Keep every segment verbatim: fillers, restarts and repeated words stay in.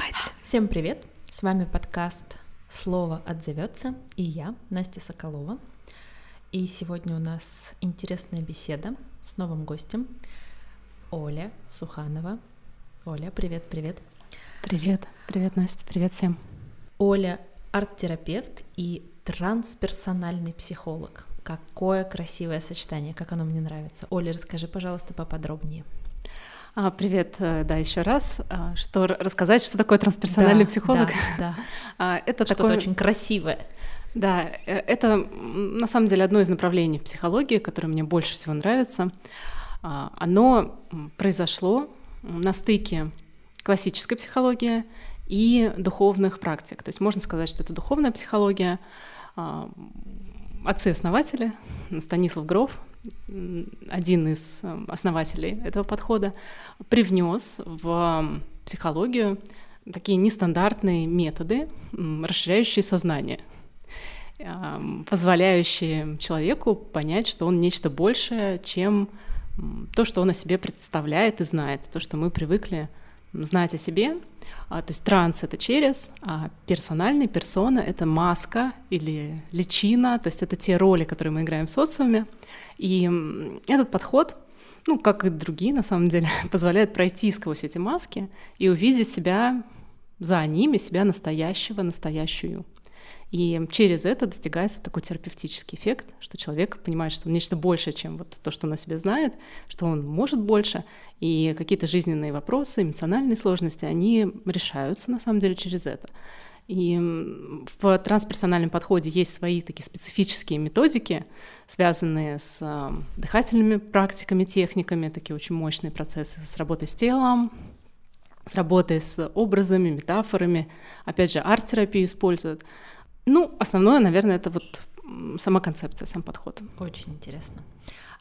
Давайте. Всем привет, с вами подкаст «Слово отзовется» и я, Настя Соколова. И сегодня у нас интересная беседа с новым гостем Оля Суханова. Оля, привет-привет. Привет, привет, Настя, привет всем. Оля — арт-терапевт и трансперсональный психолог. Какое красивое сочетание, как оно мне нравится. Оля, расскажи, пожалуйста, поподробнее. А, привет, да, еще раз. Что рассказать, что такое трансперсональный да, психолог? Да, да. Это что-то такое... очень красивое. Да, это на самом деле одно из направлений в психологии, которое мне больше всего нравится. Оно произошло на стыке классической психологии и духовных практик. То есть можно сказать, что это духовная психология. Отцы-основатели, Станислав Гроф, один из основателей этого подхода, привнес в психологию такие нестандартные методы, расширяющие сознание, позволяющие человеку понять, что он нечто большее, чем то, что он о себе представляет и знает, то, что мы привыкли знать о себе. То есть транс — это через, а персональный, персона — это маска или личина, то есть это те роли, которые мы играем в социуме. И этот подход, ну, как и другие, на самом деле, позволяет пройти сквозь эти маски и увидеть себя за ними, себя настоящего, настоящую. И через это достигается такой терапевтический эффект, что человек понимает, что он нечто большее, чем вот то, что он о себе знает, что он может больше, и какие-то жизненные вопросы, эмоциональные сложности, они решаются на самом деле через это. И в трансперсональном подходе есть свои такие специфические методики, связанные с дыхательными практиками, техниками, такие очень мощные процессы с работой с телом, с работой с образами, метафорами, опять же, арт-терапию используют. Ну, основное, наверное, это вот сама концепция, сам подход. Очень интересно.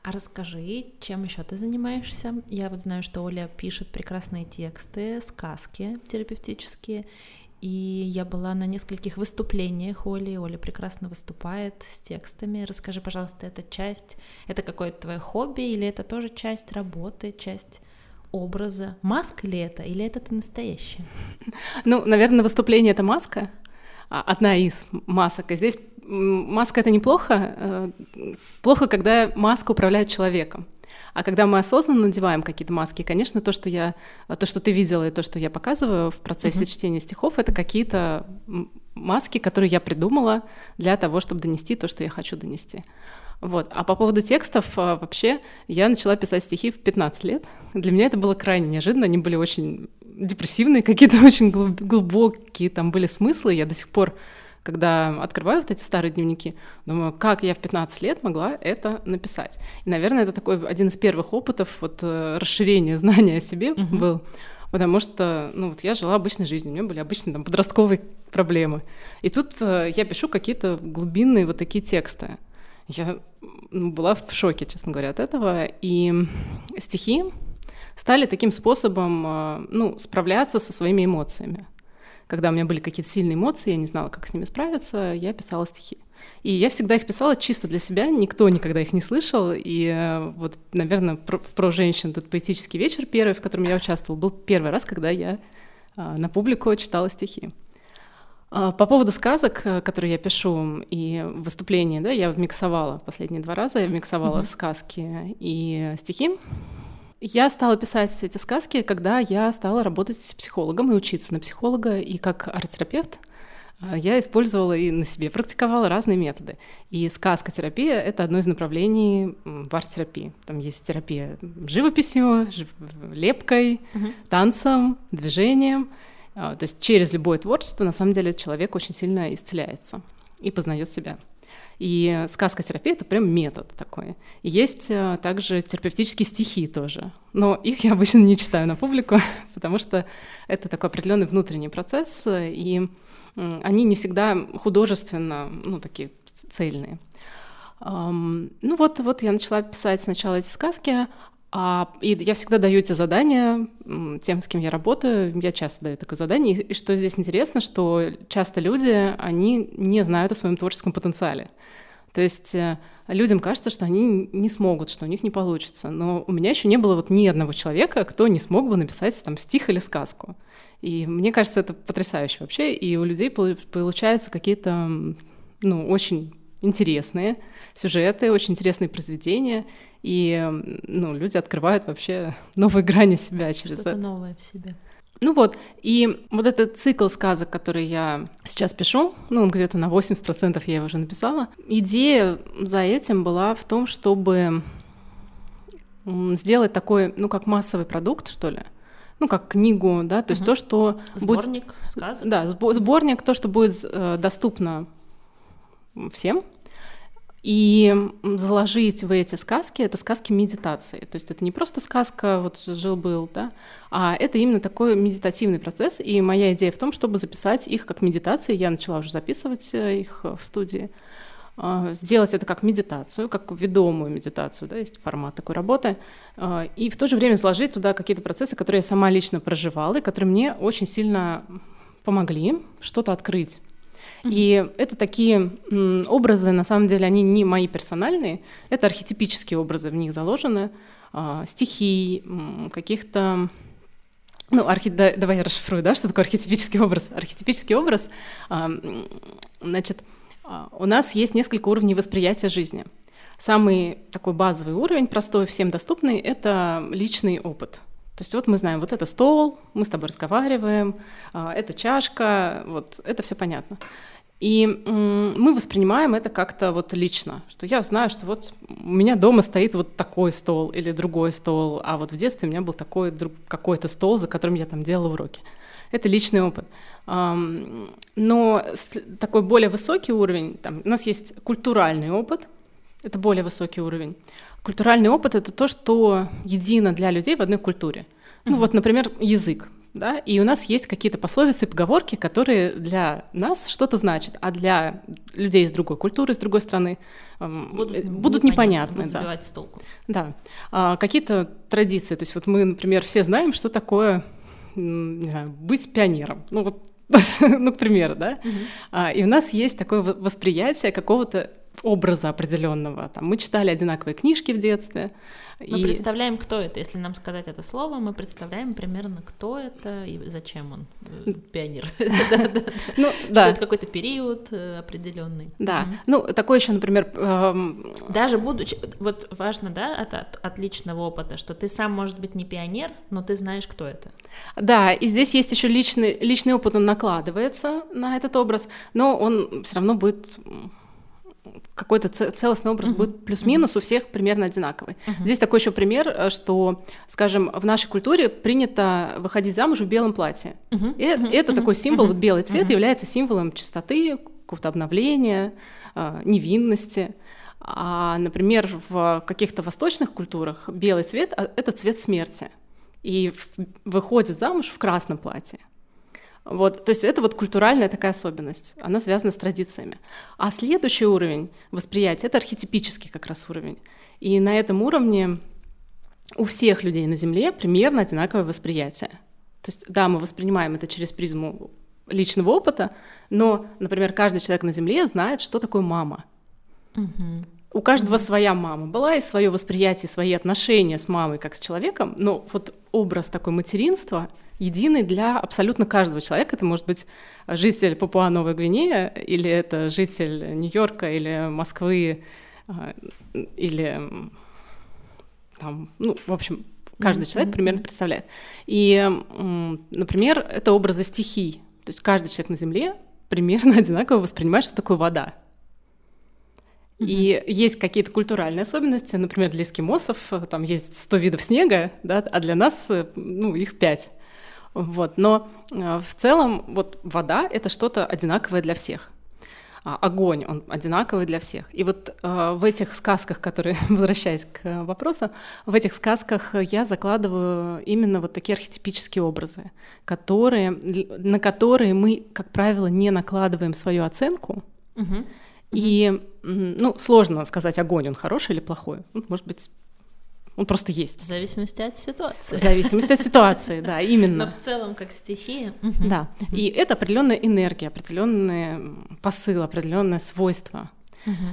А расскажи, чем еще ты занимаешься? Я вот знаю, что Оля пишет прекрасные тексты, сказки терапевтические, и я была на нескольких выступлениях Оли. Оля прекрасно выступает с текстами. Расскажи, пожалуйста, это часть, это какое-то твое хобби, или это тоже часть работы, часть... образа? Маска ли это, или это ты настоящая? Ну, наверное, выступление — это маска, одна из масок. И здесь маска — это неплохо, плохо, когда маска управляет человеком. А когда мы осознанно надеваем какие-то маски, конечно, то, что я, то, что ты видела, и то, что я показываю в процессе uh-huh. чтения стихов, это какие-то маски, которые я придумала для того, чтобы донести то, что я хочу донести. Вот. А по поводу текстов, вообще, я начала писать стихи в пятнадцать лет. Для меня это было крайне неожиданно, они были очень депрессивные, какие-то очень глубокие, там были смыслы. Я до сих пор, когда открываю вот эти старые дневники, думаю, как я в пятнадцать лет могла это написать. И, наверное, это такой один из первых опытов вот, расширения знания о себе угу. был. Потому что ну, вот я жила обычной жизнью, у меня были обычные там, подростковые проблемы. И тут э, я пишу какие-то глубинные вот такие тексты. Я была в шоке, честно говоря, от этого. И стихи стали таким способом, ну, справляться со своими эмоциями. Когда у меня были какие-то сильные эмоции, я не знала, как с ними справиться, я писала стихи. И я всегда их писала чисто для себя, никто никогда их не слышал. И вот, наверное, в «Про женщин» этот поэтический вечер первый, в котором я участвовала, был первый раз, когда я на публику читала стихи. По поводу сказок, которые я пишу, и выступления, да, я миксовала последние два раза, я миксовала mm-hmm. сказки и стихи. Я стала писать эти сказки, когда я стала работать с психологом и учиться на психолога, и как арт-терапевт я использовала и на себе практиковала разные методы. И сказкотерапия — это одно из направлений в арт-терапии. Там есть терапия живописью, лепкой, mm-hmm. танцем, движением. То есть через любое творчество, на самом деле, человек очень сильно исцеляется и познает себя. И сказкотерапия — это прям метод такой. И есть также терапевтические стихи тоже, но их я обычно не читаю на публику, потому что это такой определенный внутренний процесс, и они не всегда художественно, ну, такие цельные. Ну вот, вот я начала писать сначала эти сказки. А, и я всегда даю эти задания тем, с кем я работаю, я часто даю такое задание. И, и что здесь интересно, что часто люди, они не знают о своем творческом потенциале. То есть людям кажется, что они не смогут, что у них не получится. Но у меня еще не было вот ни одного человека, кто не смог бы написать там стих или сказку. И мне кажется, это потрясающе вообще. И у людей получаются какие-то, ну, очень интересные сюжеты, очень интересные произведения. И, ну, люди открывают вообще новые грани себя через что-то это. Новое в себе. Ну вот, и вот этот цикл сказок, который я сейчас пишу, ну, он где-то на восемьдесят процентов я его уже написала. Идея за этим была в том, чтобы сделать такой, ну, как массовый продукт, что ли, ну, как книгу, да, то есть то, что... Сборник будет... сказок. Да, сборник, то, что будет доступно всем, и заложить в эти сказки, это сказки медитации, то есть это не просто сказка, вот жил-был, да, а это именно такой медитативный процесс, и моя идея в том, чтобы записать их как медитации, я начала уже записывать их в студии, сделать это как медитацию, как ведомую медитацию, да, есть формат такой работы, и в то же время сложить туда какие-то процессы, которые я сама лично проживала, и которые мне очень сильно помогли что-то открыть. И mm-hmm. это такие м, образы, на самом деле, они не мои персональные, это архетипические образы, в них заложены э, стихии, м, каких-то... Ну, архи... да, давай я расшифрую, да, что такое архетипический образ. Архетипический образ, э, значит, э, у нас есть несколько уровней восприятия жизни. Самый такой базовый уровень, простой, всем доступный, это личный опыт. То есть вот мы знаем, вот это стол, мы с тобой разговариваем, это чашка, вот это все понятно. И мы воспринимаем это как-то вот лично, что я знаю, что вот у меня дома стоит вот такой стол или другой стол, а вот в детстве у меня был такой какой-то стол, за которым я там делала уроки. Это личный опыт. Но такой более высокий уровень, там, у нас есть культуральный опыт, это более высокий уровень. Культуральный опыт — это то, что едино для людей в одной культуре. Ну mm-hmm. вот, например, язык, да, и у нас есть какие-то пословицы и поговорки, которые для нас что-то значат, а для людей из другой культуры, из другой страны будут, будут непонятны. Будут да. сбивать с толку. Да. А, какие-то традиции, то есть вот мы, например, все знаем, что такое, не знаю, быть пионером, ну вот, ну, к примеру, да, mm-hmm. а, и у нас есть такое восприятие какого-то образа определенного. Там мы читали одинаковые книжки в детстве. Мы и... представляем, кто это. Если нам сказать это слово, мы представляем примерно, кто это и зачем он пионер. Что это какой-то период определенный. Да. Ну, такой еще, например... Даже будучи... Вот важно, да, от личного опыта, что ты сам, может быть, не пионер, но ты знаешь, кто это. Да, и здесь есть еще личный опыт, он накладывается на этот образ, но он все равно будет... какой-то целостный образ mm-hmm. будет плюс-минус mm-hmm. у всех примерно одинаковый. Mm-hmm. Здесь такой еще пример, что, скажем, в нашей культуре принято выходить замуж в белом платье. Mm-hmm. И mm-hmm. это mm-hmm. такой символ, mm-hmm. вот белый цвет mm-hmm. является символом чистоты, какого-то обновления, невинности. А, например, в каких-то восточных культурах белый цвет — это цвет смерти. И выходит замуж в красном платье. Вот, то есть это вот культуральная такая особенность, она связана с традициями. А следующий уровень восприятия — это архетипический как раз уровень. И на этом уровне у всех людей на Земле примерно одинаковое восприятие. То есть да, мы воспринимаем это через призму личного опыта, но, например, каждый человек на Земле знает, что такое мама. Угу. У каждого mm-hmm. своя мама была, и свое восприятие, свои отношения с мамой, как с человеком, но вот образ такой материнства единый для абсолютно каждого человека. Это может быть житель Папуа-Новой Гвинеи, или это житель Нью-Йорка, или Москвы, или там, ну, в общем, каждый mm-hmm. человек примерно представляет. И, например, это образы стихий. То есть каждый человек на Земле примерно одинаково воспринимает, что такое вода. И mm-hmm. есть какие-то культуральные особенности, например, для эскимосов там есть сто видов снега, да, а для нас, ну, их пять. Вот. Но в целом вот вода — это что-то одинаковое для всех. Огонь, он одинаковый для всех. И вот э, в этих сказках, которые, возвращаясь к вопросу, в этих сказках я закладываю именно вот такие архетипические образы, которые, на которые мы, как правило, не накладываем свою оценку, mm-hmm. И, ну, сложно сказать, огонь, он хороший или плохой. Ну, может быть, он просто есть. В зависимости от ситуации. В зависимости от ситуации, да, именно. Но в целом, как стихия. Да, и это определенная энергия, определенный посыл, определенное свойство.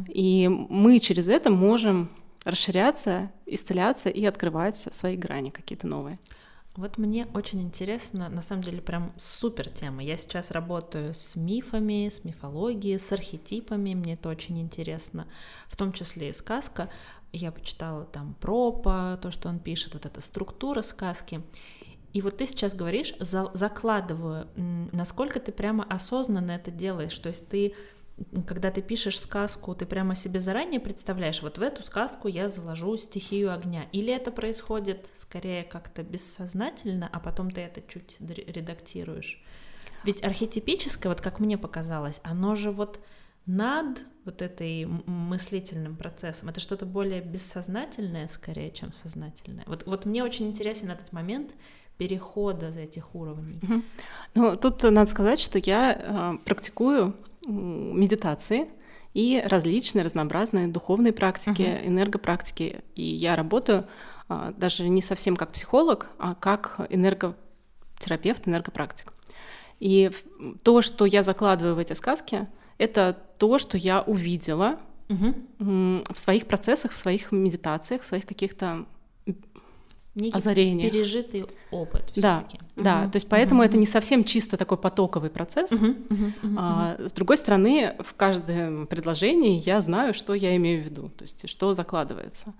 И мы через это можем расширяться, исцеляться и открывать свои грани какие-то новые. Вот мне очень интересно, на самом деле, прям супер тема. Я сейчас работаю с мифами, с мифологией, с архетипами, мне это очень интересно, в том числе и сказка. Я почитала там Проппа, то, что он пишет, вот эта структура сказки. И вот ты сейчас говоришь, закладываю, насколько ты прямо осознанно это делаешь, то есть ты... Когда ты пишешь сказку, ты прямо себе заранее представляешь, вот в эту сказку я заложу стихию огня, или это происходит скорее как-то бессознательно, а потом ты это чуть редактируешь? Ведь архетипическое, вот как мне показалось, оно же вот над вот этой мыслительным процессом, это что-то более бессознательное скорее, чем сознательное. Вот, вот мне очень интересен этот момент перехода за этих уровней. Угу. Ну, тут надо сказать, что я э, практикую медитации и различные разнообразные духовные практики, uh-huh. энергопрактики. И я работаю а, даже не совсем как психолог, а как энерготерапевт, энергопрактик. И то, что я закладываю в эти сказки, это то, что я увидела uh-huh. в своих процессах, в своих медитациях, в своих каких-то некий озарениях. Пережитый опыт всё-таки. Да, угу. да, то есть поэтому угу. это не совсем чисто такой потоковый процесс. Угу. Угу. А, с другой стороны, в каждом предложении я знаю, что я имею в виду, то есть что закладывается.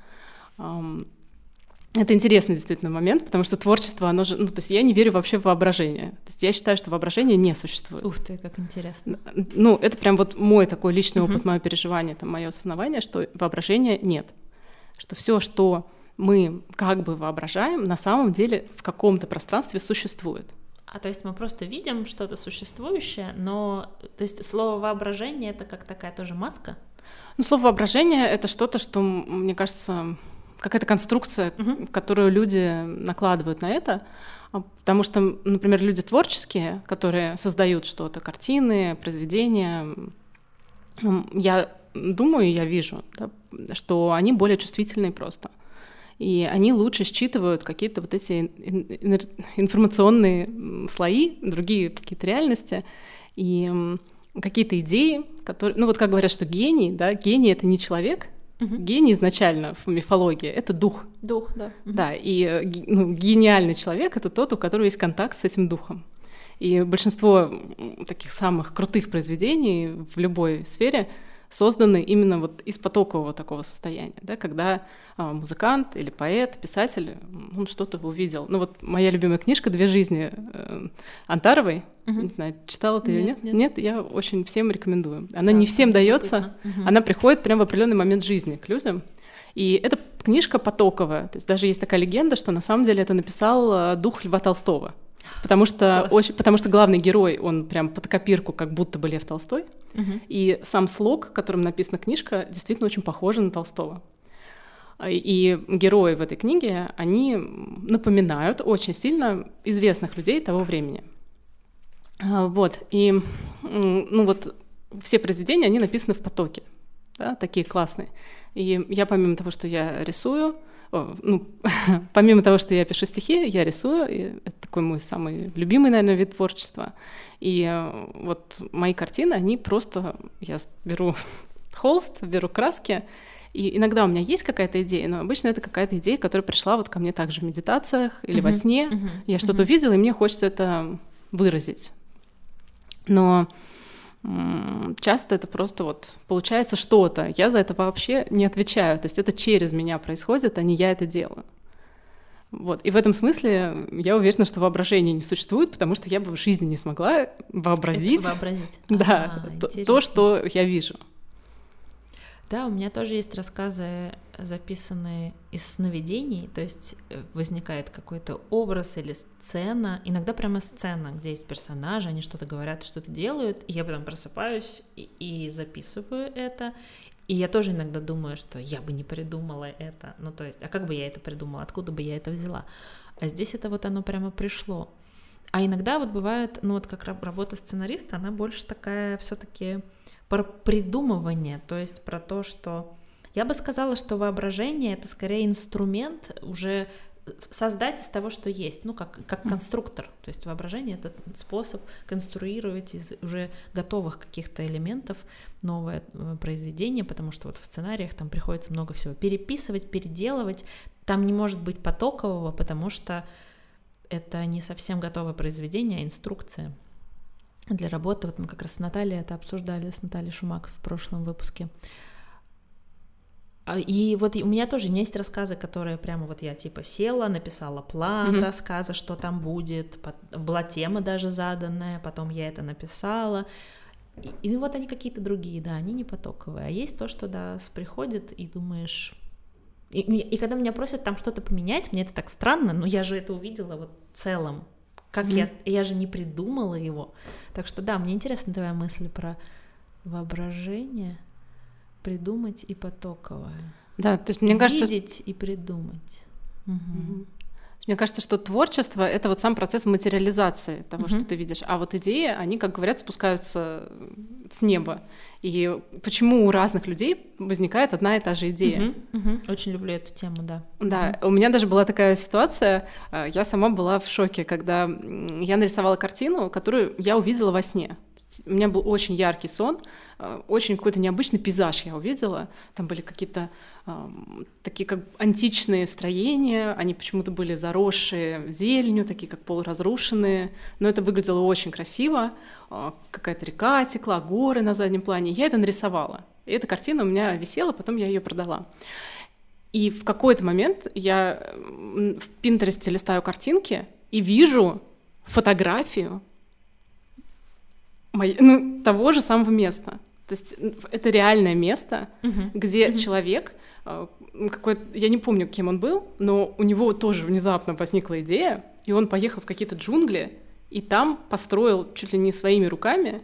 Это интересный действительно момент, потому что творчество, оно же... Ну, то есть я не верю вообще в воображение. То есть я считаю, что воображение не существует. Ух ты, как интересно. Ну, это прям вот мой такой личный угу. опыт, мое переживание, там, мое осознавание, что воображения нет, что все, что... мы как бы воображаем, на самом деле в каком-то пространстве существует. А то есть мы просто видим что-то существующее, но... То есть слово «воображение» — это как такая тоже маска? Ну, слово «воображение» — это что-то, что, мне кажется, какая-то конструкция, угу. которую люди накладывают на это. Потому что, например, люди творческие, которые создают что-то, картины, произведения, я думаю, я вижу, да, что они более чувствительные просто. И они лучше считывают какие-то вот эти информационные слои, другие какие-то реальности и какие-то идеи, которые... Ну вот как говорят, что гений, да, гений — это не человек, угу. гений изначально в мифологии — это дух. Дух, да. Да, и ну, гениальный человек — это тот, у которого есть контакт с этим духом. И большинство таких самых крутых произведений в любой сфере — созданы именно вот из потокового такого состояния, да, когда а, музыкант или поэт, писатель, он что-то увидел. Ну вот моя любимая книжка «Две жизни» э, Антаровой, угу. не знаю, читала ты ее, нет, нет? Нет, я очень всем рекомендую. Она да, не всем дается, угу. она приходит прямо в определенный момент жизни к людям. И эта книжка потоковая, то есть даже есть такая легенда, что на самом деле это написал дух Льва Толстого. Потому что, очень, потому что главный герой, он прям под копирку, как будто бы Лев Толстой. Угу. И сам слог, которым написана книжка, действительно очень похож на Толстого. И герои в этой книге, они напоминают очень сильно известных людей того времени. Вот. И ну вот, все произведения, они написаны в потоке. Да, такие классные. И я помимо того, что я рисую, О, ну, помимо того, что я пишу стихи, я рисую, и это такой мой самый любимый, наверное, вид творчества. И вот мои картины, они просто... Я беру холст, беру краски, и иногда у меня есть какая-то идея, но обычно это какая-то идея, которая пришла вот ко мне также в медитациях или uh-huh, во сне. Uh-huh, я uh-huh. что-то увидела, и мне хочется это выразить. Но часто это просто вот получается что-то. Я за это вообще не отвечаю. То есть это через меня происходит, а не я это делаю. Вот. И в этом смысле я уверена, что воображение не существует, потому что я бы в жизни не смогла вообразить, вообразить. Да, а, то, то, что я вижу. Да, у меня тоже есть рассказы, записанные из сновидений, то есть возникает какой-то образ или сцена, иногда прямо сцена, где есть персонажи, они что-то говорят, что-то делают, и я потом просыпаюсь и, и записываю это, и я тоже иногда думаю, что я бы не придумала это, ну то есть, а как бы я это придумала, откуда бы я это взяла, а здесь это вот оно прямо пришло, а иногда вот бывает, ну вот как работа сценариста, она больше такая все-таки... про придумывание, то есть про то, что... Я бы сказала, что воображение — это скорее инструмент уже создать из того, что есть, ну, как, как конструктор. То есть воображение — это способ конструировать из уже готовых каких-то элементов новое произведение, потому что вот в сценариях там приходится много всего переписывать, переделывать, там не может быть потокового, потому что это не совсем готовое произведение, а инструкция для работы. Вот мы как раз с Натальей это обсуждали, с Натальей Шумак в прошлом выпуске. И вот у меня тоже есть рассказы, которые прямо вот я типа села, написала план mm-hmm. рассказа, что там будет, была тема даже заданная, потом я это написала. И, и вот они какие-то другие, да, они не потоковые. А есть то, что, да, приходит и думаешь... И, и когда меня просят там что-то поменять, мне это так странно, но я же это увидела вот целым, как mm-hmm. я, я же не придумала его. Так что да, мне интересна твоя мысль про воображение, придумать и потоковое. Да, то есть мне кажется... Видеть и придумать. Угу. Mm-hmm. Мне кажется, что творчество — это вот сам процесс материализации того, mm-hmm. что ты видишь. А вот идеи, они, как говорят, спускаются с неба. И почему у разных людей возникает одна и та же идея? Mm-hmm. Mm-hmm. Очень люблю эту тему, да. Да, mm-hmm. у меня даже была такая ситуация, я сама была в шоке, когда я нарисовала картину, которую я увидела во сне. У меня был очень яркий сон, очень какой-то необычный пейзаж я увидела. Там были какие-то э, такие как античные строения, они почему-то были заросшие зеленью, такие как полуразрушенные. Но это выглядело очень красиво. Э, какая-то река текла, горы на заднем плане. Я это нарисовала. И эта картина у меня висела, потом я ее продала. И в какой-то момент я в Пинтересте листаю картинки и вижу фотографию моей, ну, того же самого места. То есть это реальное место, uh-huh. где uh-huh. человек, какой-то, я не помню, кем он был, но у него тоже внезапно возникла идея, и он поехал в какие-то джунгли, и там построил чуть ли не своими руками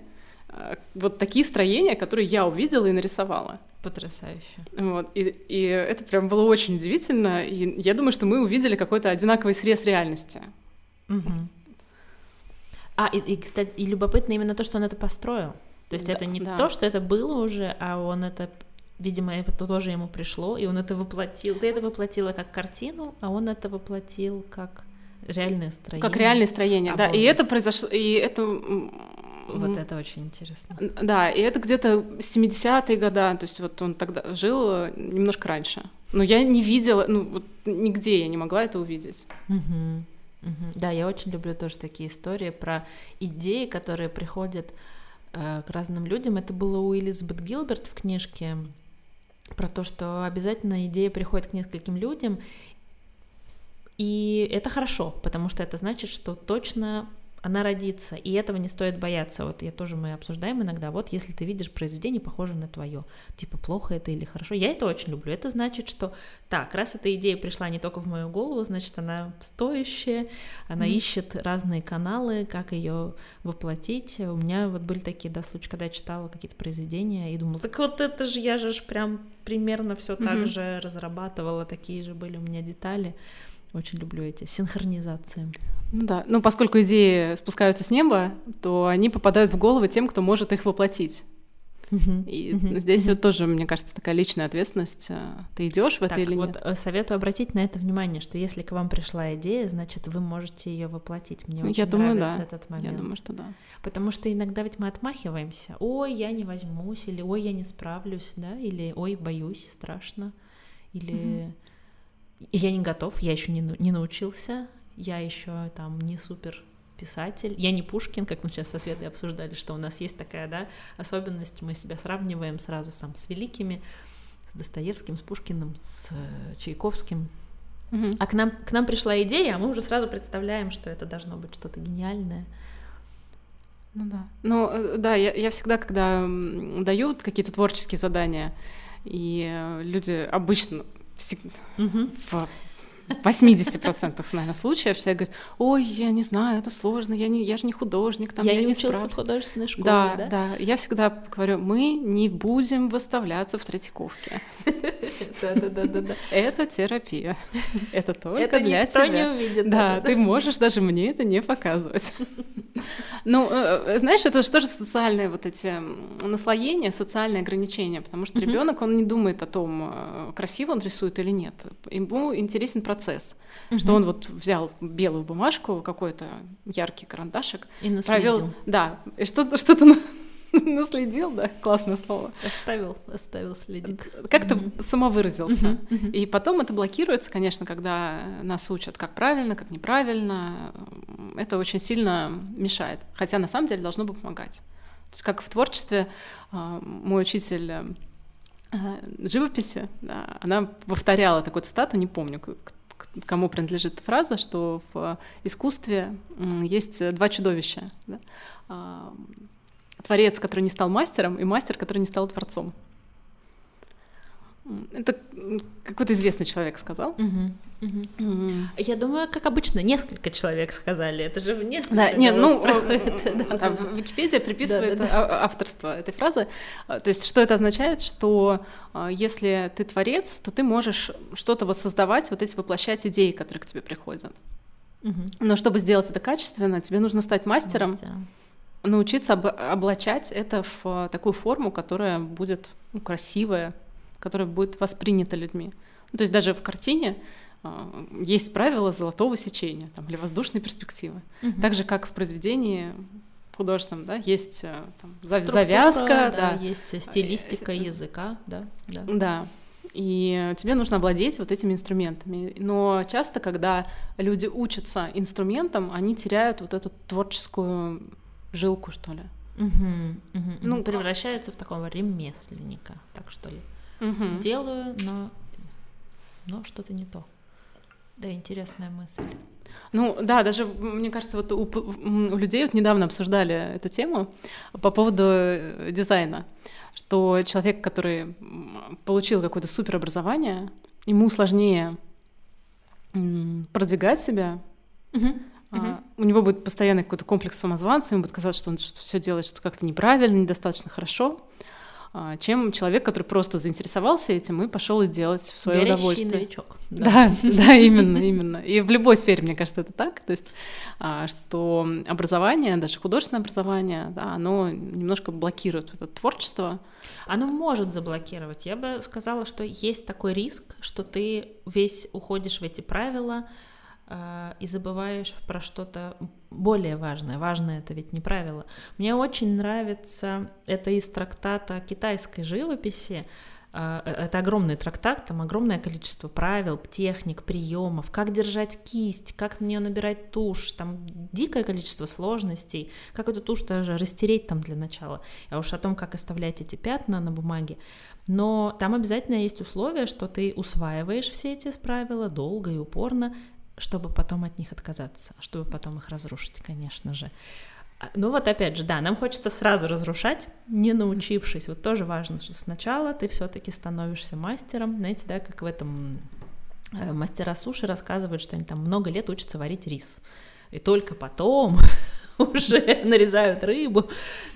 вот такие строения, которые я увидела и нарисовала. Потрясающе. Вот. И, и это прям было очень удивительно, и я думаю, что мы увидели какой-то одинаковый срез реальности. Uh-huh. А, и, и, кстати, и любопытно именно то, что он это построил. То есть да, это не да. то, что это было уже, а он это, видимо, это тоже ему пришло, и он это воплотил. Ты это воплотила как картину, а он это воплотил как реальное строение. Как реальное строение, обалдеть. Да. И это произошло, и это... Вот это очень интересно. Да, и это где-то семидесятые годы, то есть вот он тогда жил немножко раньше. Но я не видела, ну вот нигде я не могла это увидеть. Угу. Да, я очень люблю тоже такие истории про идеи, которые приходят э, к разным людям. Это было у Элизабет Гилберт в книжке про то, что обязательно идея приходит к нескольким людям. И это хорошо, потому что это значит, что точно она родится, и этого не стоит бояться. Вот я тоже, мы обсуждаем иногда, вот если ты видишь произведение, похожее на твое, типа плохо это или хорошо, я это очень люблю, это значит, что так, раз эта идея пришла не только в мою голову, значит, она стоящая, она mm-hmm. ищет разные каналы, как ее воплотить. У меня вот были такие, да, случаи, когда я читала какие-то произведения и думала, так вот это же, я же прям примерно все mm-hmm. так же разрабатывала, такие же были у меня детали. Очень люблю эти синхронизации. Ну да, ну поскольку идеи спускаются с неба, то они попадают в головы тем, кто может их воплотить. Uh-huh. И uh-huh. здесь uh-huh. вот тоже, мне кажется, такая личная ответственность. Ты идешь в это так, или вот нет? Советую обратить на это внимание, что если к вам пришла идея, значит, вы можете ее воплотить. Мне очень я думаю, нравится да. этот момент. Я думаю, что да. Потому что иногда ведь мы отмахиваемся. Ой, я не возьмусь, или ой, я не справлюсь, да, или ой, боюсь, страшно, или... Uh-huh. Я не готов, я еще не, не научился, я еще там не супер писатель, я не Пушкин, как мы сейчас со Светой обсуждали, что у нас есть такая, да, особенность, мы себя сравниваем сразу сам с великими, с Достоевским, с Пушкиным, с Чайковским. Угу. А к нам, к нам пришла идея, а мы уже сразу представляем, что это должно быть что-то гениальное. Ну да. Ну да, я, я всегда, когда даю какие-то творческие задания, и люди обычно... Uh-huh. в восемьдесят процентов, наверное, случаев все говорят, ой, я не знаю, это сложно, я, не, я же не художник, там, я, я не учился справлюсь. В художественной школе, да, да? Да, я всегда говорю, мы не будем выставляться в Третьяковке. Это терапия, это только для тебя. Это никто не увидит. Да, ты можешь даже мне это не показывать. Ну, знаешь, это же тоже социальные вот эти наслоения, социальные ограничения, потому что ребенок, он не думает о том, красиво он рисует или нет. Ему интересен процесс, что он вот взял белую бумажку, какой-то яркий карандашик, и наследил. Да, и что-то Наследил, да, классное слово. Оставил, оставил следик. Как-то mm-hmm. самовыразился. Mm-hmm. Mm-hmm. И потом это блокируется, конечно, когда нас учат, как правильно, как неправильно. Это очень сильно мешает. Хотя на самом деле должно бы помогать. То есть, как в творчестве, мой учитель живописи, да, она повторяла такую цитату, не помню, кому принадлежит фраза, что в искусстве есть два чудовища. Да? Творец, который не стал мастером, и мастер, который не стал творцом. Это какой-то известный человек сказал. Угу, угу. Угу. Я думаю, как обычно, несколько человек сказали. Это же несколько. Да, нет, ну, Википедия приписывает авторство этой фразы. То есть что это означает? Что если ты творец, то ты можешь что-то вот создавать, вот эти воплощать идеи, которые к тебе приходят. Но чтобы сделать это качественно, тебе нужно стать мастером, научиться облачать это в такую форму, которая будет красивая, которая будет воспринята людьми. Ну, то есть даже в картине э, есть правило золотого сечения там, или воздушной перспективы. Угу. Так же, как в произведении художественном, да, есть э, там, завязка, да, да. Есть стилистика языка. Да, да. Да. И тебе нужно обладать вот этими инструментами. Но часто, когда люди учатся инструментам, они теряют вот эту творческую жилку, что ли. Угу, угу. Ну, превращаются в такого ремесленника, так что ли. Угу. Делаю, но, но что-то не то. Да, интересная мысль. Ну да, даже, мне кажется, вот у, у людей вот недавно обсуждали эту тему по поводу дизайна, что человек, который получил какое-то суперобразование, ему сложнее продвигать себя, угу. Uh-huh. У него будет постоянный какой-то комплекс самозванца, ему будет казаться, что он все делает что-то как-то неправильно, недостаточно хорошо, чем человек, который просто заинтересовался этим и пошел и делать в свое горящий удовольствие. Новичок. Да, да, именно, именно. И в любой сфере, мне кажется, это так. То есть, что образование, даже художественное образование, оно немножко блокирует это творчество. Оно может заблокировать. Я бы сказала, что есть такой риск, что ты весь уходишь в эти правила и забываешь про что-то более важное. Важное — это ведь не правило. Мне очень нравится это из трактата китайской живописи. Это огромный трактат, там огромное количество правил, техник, приемов, как держать кисть, как на нее набирать тушь, там дикое количество сложностей, как эту тушь даже растереть там для начала, а уж о том, как оставлять эти пятна на бумаге. Но там обязательно есть условие, что ты усваиваешь все эти правила долго и упорно, чтобы потом от них отказаться, чтобы потом их разрушить, конечно же. Ну вот опять же, да, нам хочется сразу разрушать, не научившись. Вот тоже важно, что сначала ты все-таки становишься мастером. Знаете, да, как в этом мастера суши рассказывают, что они там много лет учатся варить рис. И только потом уже нарезают рыбу.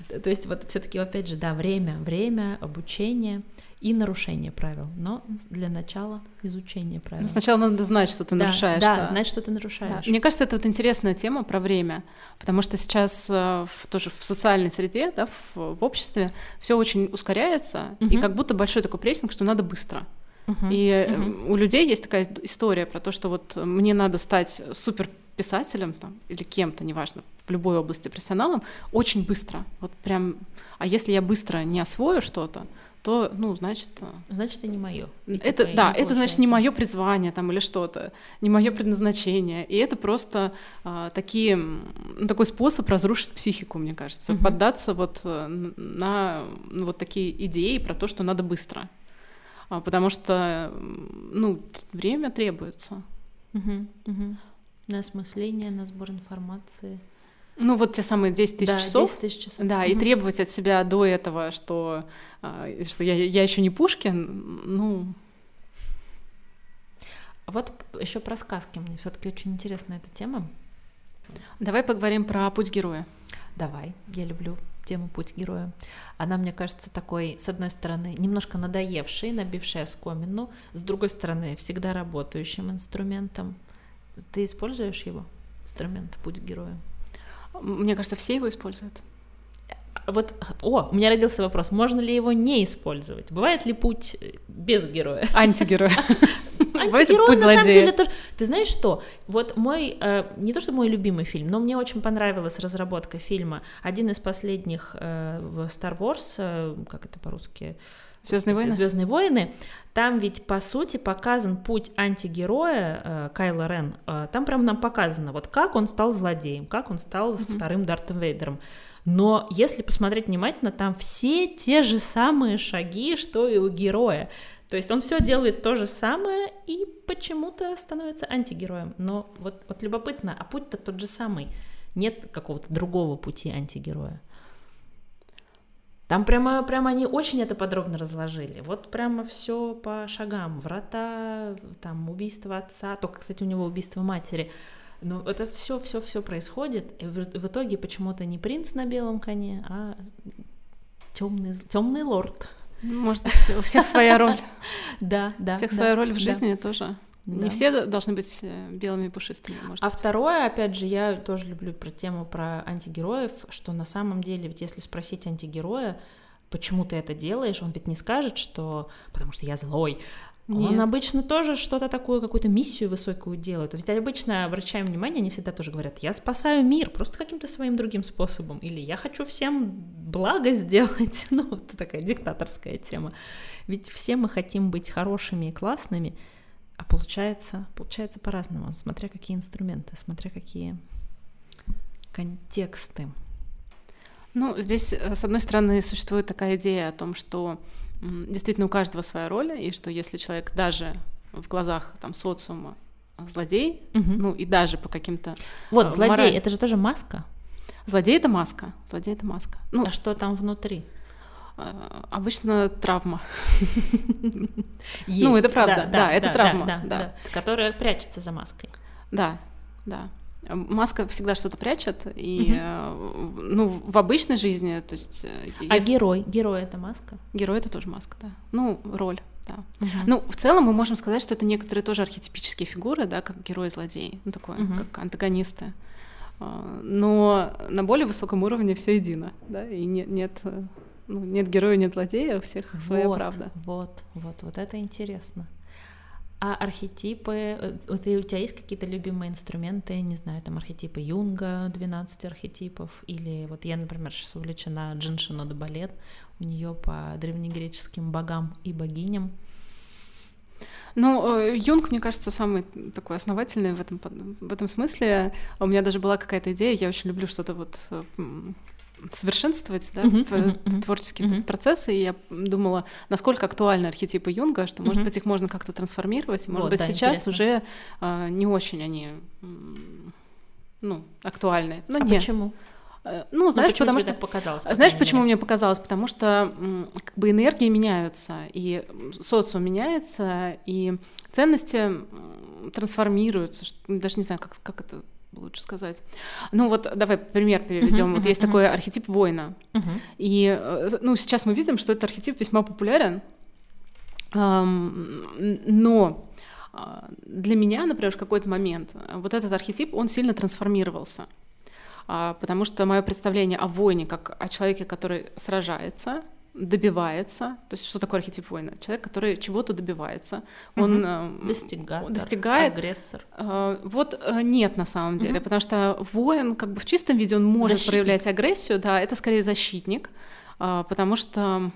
То есть вот все-таки опять же, да, время, время, обучение и нарушение правил, но для начала изучение правил. Но сначала надо знать, что ты да, нарушаешь. Да, да, знать, что ты нарушаешь. Да. Мне кажется, это вот интересная тема про время, потому что сейчас в, тоже в социальной среде, да, в, в обществе все очень ускоряется, uh-huh. и как будто большой такой прессинг, что надо быстро. Uh-huh. И uh-huh. у людей есть такая история про то, что вот мне надо стать суперписателем там, или кем-то, неважно, в любой области профессионалом, очень быстро. Вот прям, а если я быстро не освою что-то, то, ну, значит... Значит, это не моё. Это, типа, да, это, значит, не моё призвание там, или что-то, не моё предназначение. И это просто а, такие, ну, такой способ разрушить психику, мне кажется, угу. поддаться вот на ну, вот такие идеи про то, что надо быстро. А, потому что, ну, время требуется. Угу, угу. На осмысление, на сбор информации. Ну, вот те самые десять тысяч да, часов. десять тысяч часов. Да, угу. И требовать от себя до этого, что, что я, я еще не Пушкин, ну... Вот еще про сказки. Мне все-таки очень интересна эта тема. Давай поговорим про «Путь героя». Давай, я люблю тему «Путь героя». Она, мне кажется, такой, с одной стороны, немножко надоевшей, набившей оскомину, с другой стороны, всегда работающим инструментом. Ты используешь его, инструмент «Путь героя»? Мне кажется, все его используют. Вот, о, у меня родился вопрос, можно ли его не использовать? Бывает ли путь без героя? Антигероя. антигерой, на самом деле, тоже. Ты знаешь что? Вот мой, э, не то что мой любимый фильм, но мне очень понравилась разработка фильма. Один из последних э, в Star Wars, э, как это по-русски? Звездные войны. Звездные войны. Там ведь, по сути, показан путь антигероя э, Кайло Рен. Э, там прям нам показано, вот как он стал злодеем, как он стал mm-hmm. вторым Дартом Вейдером. Но если посмотреть внимательно, там все те же самые шаги, что и у героя. То есть он все делает то же самое и почему-то становится антигероем. Но вот, вот любопытно, а путь-то тот же самый. Нет какого-то другого пути антигероя. Там прямо, прямо они очень это подробно разложили. Вот прямо все по шагам. Врата, там убийство отца. Только, кстати, у него убийство матери. Но это все, все, все происходит. И в, в итоге почему-то не принц на белом коне, а темный, темный лорд. Может быть, у всех своя роль. Да, да. У всех своя роль в жизни тоже. Не все должны быть белыми и пушистыми. А второе, опять же, я тоже люблю про тему про антигероев, что на самом деле, ведь если спросить антигероя, почему ты это делаешь, он ведь не скажет, что потому что я злой. Нет. Он обычно тоже что-то такое, какую-то миссию высокую делает. Ведь обычно, обращаем внимание, они всегда тоже говорят: я спасаю мир просто каким-то своим другим способом, или я хочу всем благо сделать. Ну, вот такая диктаторская тема. Ведь все мы хотим быть хорошими и классными, а получается, получается по-разному, смотря какие инструменты, смотря какие контексты. Ну, здесь, с одной стороны, существует такая идея о том, что действительно у каждого своя роль, и что если человек даже в глазах там социума злодей, угу. ну и даже по каким-то... Вот, а, злодей, мораль... это же тоже маска. Злодей — это маска, злодей — это маска. Ну, а что там внутри? Обычно травма. Есть. Ну, это правда, да, да, да это да, травма. Да, да, да. Да. Которая прячется за маской. Да, да. Маска всегда что-то прячет, и угу. ну, в обычной жизни, то есть... А если... герой? Герой — это маска? Герой — это тоже маска, да. Ну, роль, да. Угу. Ну, в целом мы можем сказать, что это некоторые тоже архетипические фигуры, да, как герои-злодеи, ну, такое, угу. как антагонисты. Но на более высоком уровне все едино, да, и нет, нет, ну, нет героя, нет злодея, у всех вот, своя правда. Вот, вот, вот это интересно. А архетипы, вот у тебя есть какие-то любимые инструменты, не знаю, там архетипы Юнга, двенадцать архетипов, или вот я, например, сейчас увлечена Джин Шинодо Балет, у нее по древнегреческим богам и богиням. Ну, Юнг, мне кажется, самый такой основательный в этом, в этом смысле. У меня даже была какая-то идея, я очень люблю что-то вот... совершенствовать, да, uh-huh, uh-huh, uh-huh, творческие uh-huh. процессы, и я думала, насколько актуальны архетипы Юнга, что, может uh-huh. быть, их можно как-то трансформировать, и, может вот, быть, да, сейчас интересно. Уже а, не очень они, ну, актуальны. Но а нет. почему? Ну, знаешь, почему потому что... показалось, по знаешь, почему мере? Мне показалось? Потому что как бы энергии меняются, и социум меняется, и ценности трансформируются, даже не знаю, как, как это... лучше сказать. Ну вот давай пример переведем. Uh-huh, вот uh-huh, есть uh-huh. такой архетип воина. Uh-huh. И ну, сейчас мы видим, что этот архетип весьма популярен. Но для меня, например, в какой-то момент вот этот архетип, он сильно трансформировался. Потому что мое представление о воине, как о человеке, который сражается, добивается, то есть что такое архетип воина? Человек, который чего-то добивается, угу. он достигатор, достигает, агрессор. Вот нет на самом деле, угу. потому что воин как бы в чистом виде он может защитник. Проявлять агрессию, да, это скорее защитник, потому что,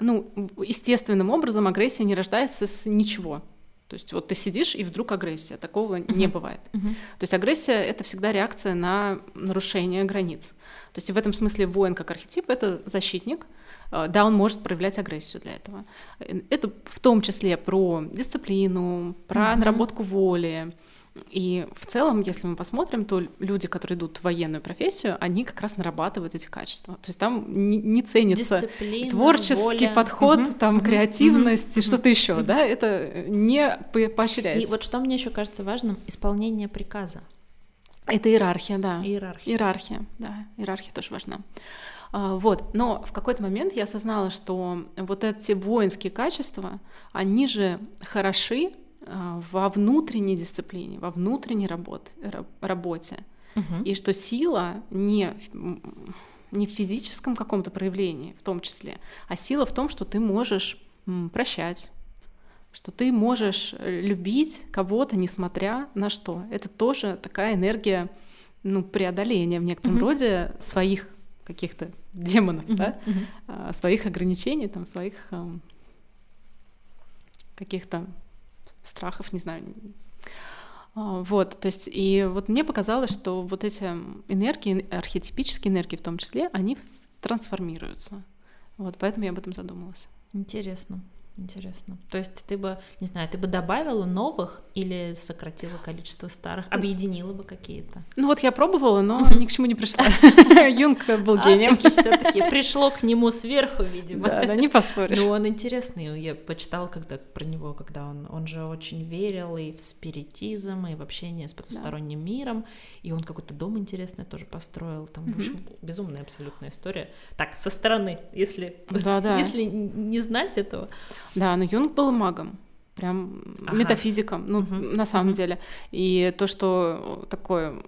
ну, естественным образом агрессия не рождается с ничего. То есть вот ты сидишь, и вдруг агрессия. Такого uh-huh. не бывает. Uh-huh. То есть агрессия — это всегда реакция на нарушение границ. То есть в этом смысле воин как архетип — это защитник. Да, он может проявлять агрессию для этого. Это в том числе про дисциплину, про uh-huh. наработку воли. И в целом, если мы посмотрим, то люди, которые идут в военную профессию, они как раз нарабатывают эти качества. То есть там не, не ценится дисциплина, творческий воля. Подход, угу. там, креативность угу. и что-то еще, угу. да, это не поощряется. И вот что мне еще кажется важным — исполнение приказа. Это иерархия, да. Иерархия. Иерархия, да, иерархия тоже важна. Вот, но в какой-то момент я осознала, что вот эти воинские качества, они же хороши, во внутренней дисциплине, во внутренней работ, работе. Угу. И что сила не, не в физическом каком-то проявлении в том числе, а сила в том, что ты можешь прощать, что ты можешь любить кого-то, несмотря на что. Это тоже такая энергия, ну, преодоления в некотором mm-hmm. роде своих каких-то демонов, mm-hmm. да? Mm-hmm. своих ограничений, там, своих каких-то страхов, не знаю. Вот, то есть, и вот мне показалось, что вот эти энергии, архетипические энергии в том числе, они трансформируются. Вот, поэтому я об этом задумалась. Интересно. Интересно. То есть ты бы, не знаю, ты бы добавила новых или сократила количество старых, объединила бы какие-то? Ну вот я пробовала, но ни к чему не пришла. Юнг был гением. Все-таки пришло к нему сверху, видимо. Да, не поспоришь. Ну он интересный, я почитала когда про него, когда он, он же очень верил и в спиритизм, и в общение с потусторонним миром, и он какой-то дом интересный тоже построил, там безумная абсолютная история. Так, со стороны, если не знать этого. Да, но Юнг был магом, прям ага. метафизиком, ну, угу. на самом угу. деле. И то, что такое...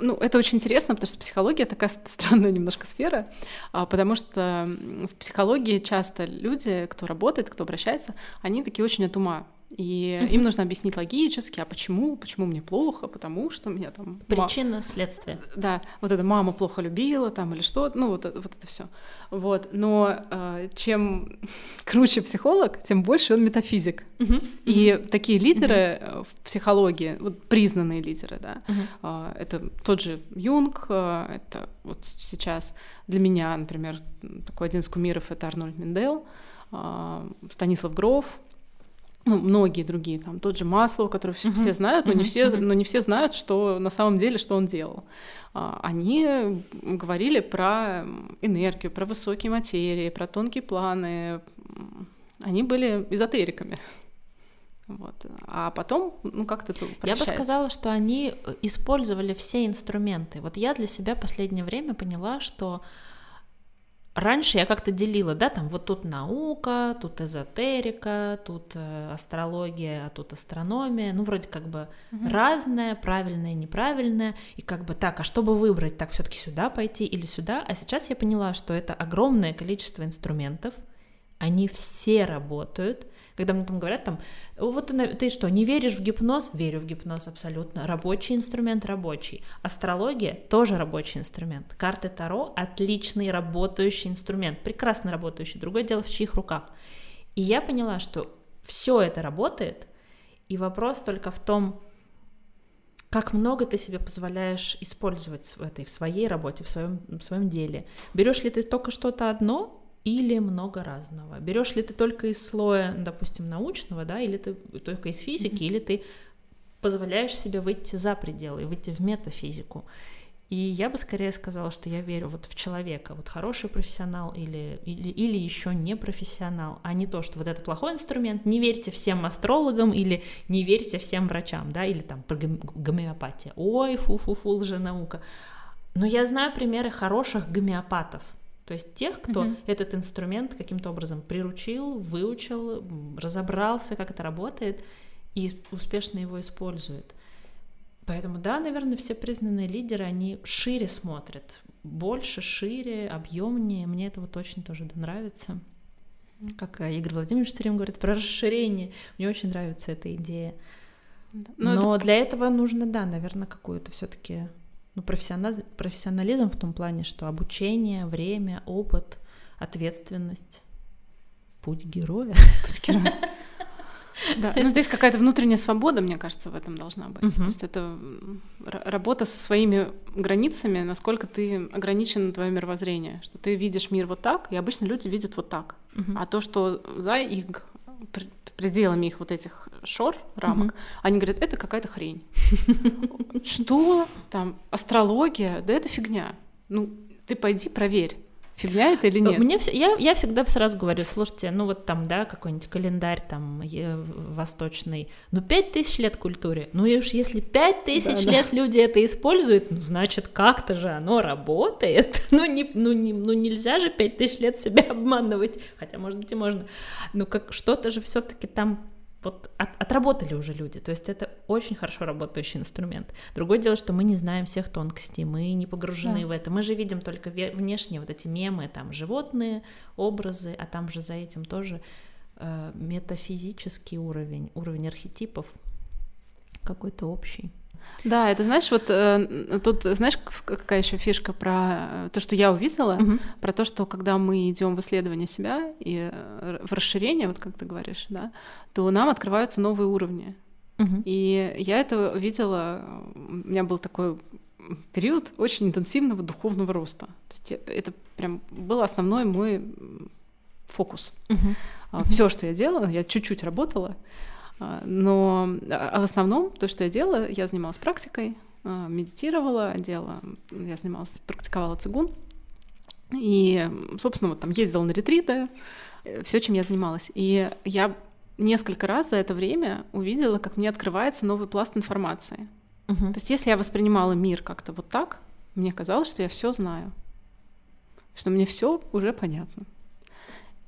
Ну, это очень интересно, потому что психология такая странная немножко сфера, потому что в психологии часто люди, кто работает, кто обращается, они такие очень от ума. И угу. им нужно объяснить логически, а почему, почему мне плохо, потому что меня там... Причина, мама... следствие. Да, вот это мама плохо любила там или что, ну вот, вот это все. Вот. Но э, чем круче психолог, тем больше он метафизик. Угу. И угу. такие лидеры угу. в психологии, вот признанные лидеры, да, угу. э, это тот же Юнг, э, это вот сейчас для меня, например, такой один из кумиров — это Арнольд Минделл, э, Станислав Гроф, ну, многие другие, там, тот же Маслоу, который uh-huh. все знают, но, uh-huh. не все, uh-huh. но не все знают, что на самом деле, что он делал. Они говорили про энергию, про высокие материи, про тонкие планы. Они были эзотериками. Вот. А потом, ну, как-то это прощается. Я бы сказала, что они использовали все инструменты. Вот я для себя в последнее время поняла, что раньше я как-то делила, да, там вот тут наука, тут эзотерика, тут астрология, а тут астрономия, ну вроде как бы угу. разное, правильное, неправильное, и как бы так, а чтобы выбрать, так все-таки сюда пойти или сюда, а сейчас я поняла, что это огромное количество инструментов, они все работают. Когда мне там говорят, там, вот ты, ты что, не веришь в гипноз? Верю в гипноз абсолютно. Рабочий инструмент рабочий. Астрология тоже рабочий инструмент. Карты Таро — отличный работающий инструмент, прекрасно работающий. Другое дело, в чьих руках. И я поняла, что все это работает, и вопрос только в том, как много ты себе позволяешь использовать в этой, в своей работе, в своем, в своем деле. Берешь ли ты только что-то одно, или много разного? Берешь ли ты только из слоя, допустим, научного, да, или ты только из физики, mm-hmm. или ты позволяешь себе выйти за пределы, выйти в метафизику? И я бы скорее сказала, что я верю вот в человека, вот хороший профессионал или, или, или еще не профессионал, а не то, что вот это плохой инструмент, не верьте всем астрологам или не верьте всем врачам, да, или там гомеопатия, ой, фу-фу-фу, лженаука. Но я знаю примеры хороших гомеопатов, то есть тех, кто uh-huh. этот инструмент каким-то образом приручил, выучил, разобрался, как это работает, и успешно его использует. Поэтому, да, наверное, все признанные лидеры, они шире смотрят, больше, шире, объемнее. Мне этого точно тоже нравится. Как Игорь Владимирович все время говорит про расширение. Мне очень нравится эта идея. Но, Но это... для этого нужно, да, наверное, какую-то все-таки... Ну, профессионализм в том плане, что обучение, время, опыт, ответственность, путь героя. Путь героя. Да, ну здесь какая-то внутренняя свобода, мне кажется, в этом должна быть. То есть это работа со своими границами, насколько ты ограничен твое мировоззрение, что ты видишь мир вот так, и обычно люди видят вот так. А то, что за их пределами их вот этих шор, рамок, mm-hmm. они говорят, это какая-то хрень. Что там, астрология, да это фигня. Ну, ты пойди проверь, фигня это или нет. Мне, я, я всегда сразу говорю, слушайте, ну вот там, да, какой-нибудь календарь там восточный, ну пять тысяч лет культуре, ну и уж если пять тысяч да, лет да. люди это используют, ну значит как-то же оно работает, ну, не, ну, не, ну нельзя же пять тысяч лет себя обманывать, хотя может быть и можно, ну как что-то же все-таки там вот от, отработали уже люди, то есть это очень хорошо работающий инструмент. Другое дело, что мы не знаем всех тонкостей, мы не погружены да. в это, мы же видим только внешние вот эти мемы, там животные, образы, а там же за этим тоже метафизический уровень, уровень архетипов какой-то общий. Да, это, знаешь, вот э, тут, знаешь, какая еще фишка про то, что я увидела, mm-hmm. про то, что когда мы идем в исследование себя и в расширение, вот как ты говоришь, да, то нам открываются новые уровни. Mm-hmm. И я это видела, у меня был такой период очень интенсивного духовного роста. То есть я, это прям был основной мой фокус. Mm-hmm. Все, что я делала, я чуть-чуть работала. Но в основном то, что я делала, я занималась практикой, медитировала, делала, я занималась, практиковала цигун. И, собственно, вот там ездила на ретриты, все, чем я занималась. И я несколько раз за это время увидела, как мне открывается новый пласт информации. Угу. То есть если я воспринимала мир как-то вот так, мне казалось, что я все знаю, что мне все уже понятно.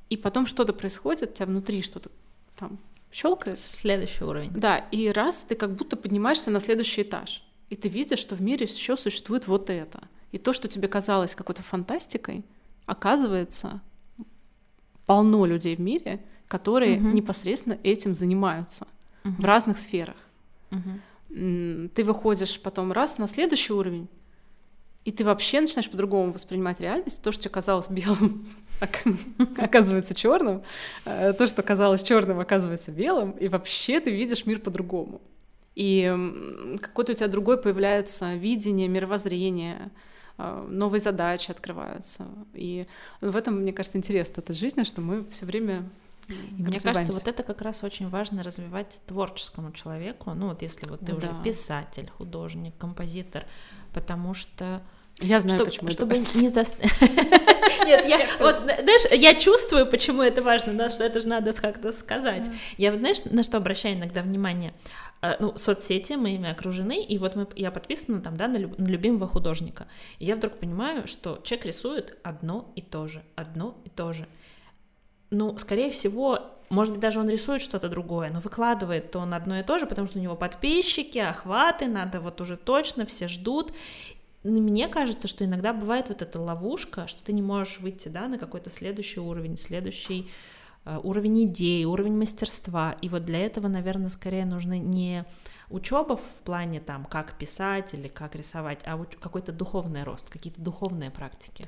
И потом что-то происходит, у тебя внутри что-то там... щелкает. Следующий уровень. Да, и раз ты как будто поднимаешься на следующий этаж, и ты видишь, что в мире еще существует вот это. И то, что тебе казалось какой-то фантастикой, оказывается, полно людей в мире, которые угу. непосредственно этим занимаются угу. в разных сферах. Угу. Ты выходишь потом раз на следующий уровень, и ты вообще начинаешь по-другому воспринимать реальность. То, что тебе казалось белым, оказывается черным. То, что казалось черным, оказывается белым. И вообще ты видишь мир по-другому. И какое-то у тебя другое появляется видение, мировоззрение. Новые задачи открываются. И в этом, мне кажется, интересно эта жизнь, что мы все время... Мне кажется, вот это как раз очень важно развивать творческому человеку. Ну вот если вот ты да. уже писатель, художник, композитор, потому что я знаю, чтобы, почему чтобы это не за... Нет, я вот, знаешь, я чувствую, почему это важно, да, что это же надо как-то сказать. Да. Я, знаешь, на что обращаю иногда внимание? Ну, соцсети, мы ими окружены, и вот мы, я подписана там, да, на, люб, на любимого художника. И я вдруг понимаю, что человек рисует одно и то же, одно и то же. Ну, скорее всего, может быть, даже он рисует что-то другое, но выкладывает-то он одно и то же, потому что у него подписчики, охваты, надо вот уже точно, все ждут. И мне кажется, что иногда бывает вот эта ловушка, что ты не можешь выйти, да, на какой-то следующий уровень, следующий э, уровень идей, уровень мастерства. И вот для этого, наверное, скорее нужны не учеба в плане там, как писать или как рисовать, а уч- какой-то духовный рост, какие-то духовные практики.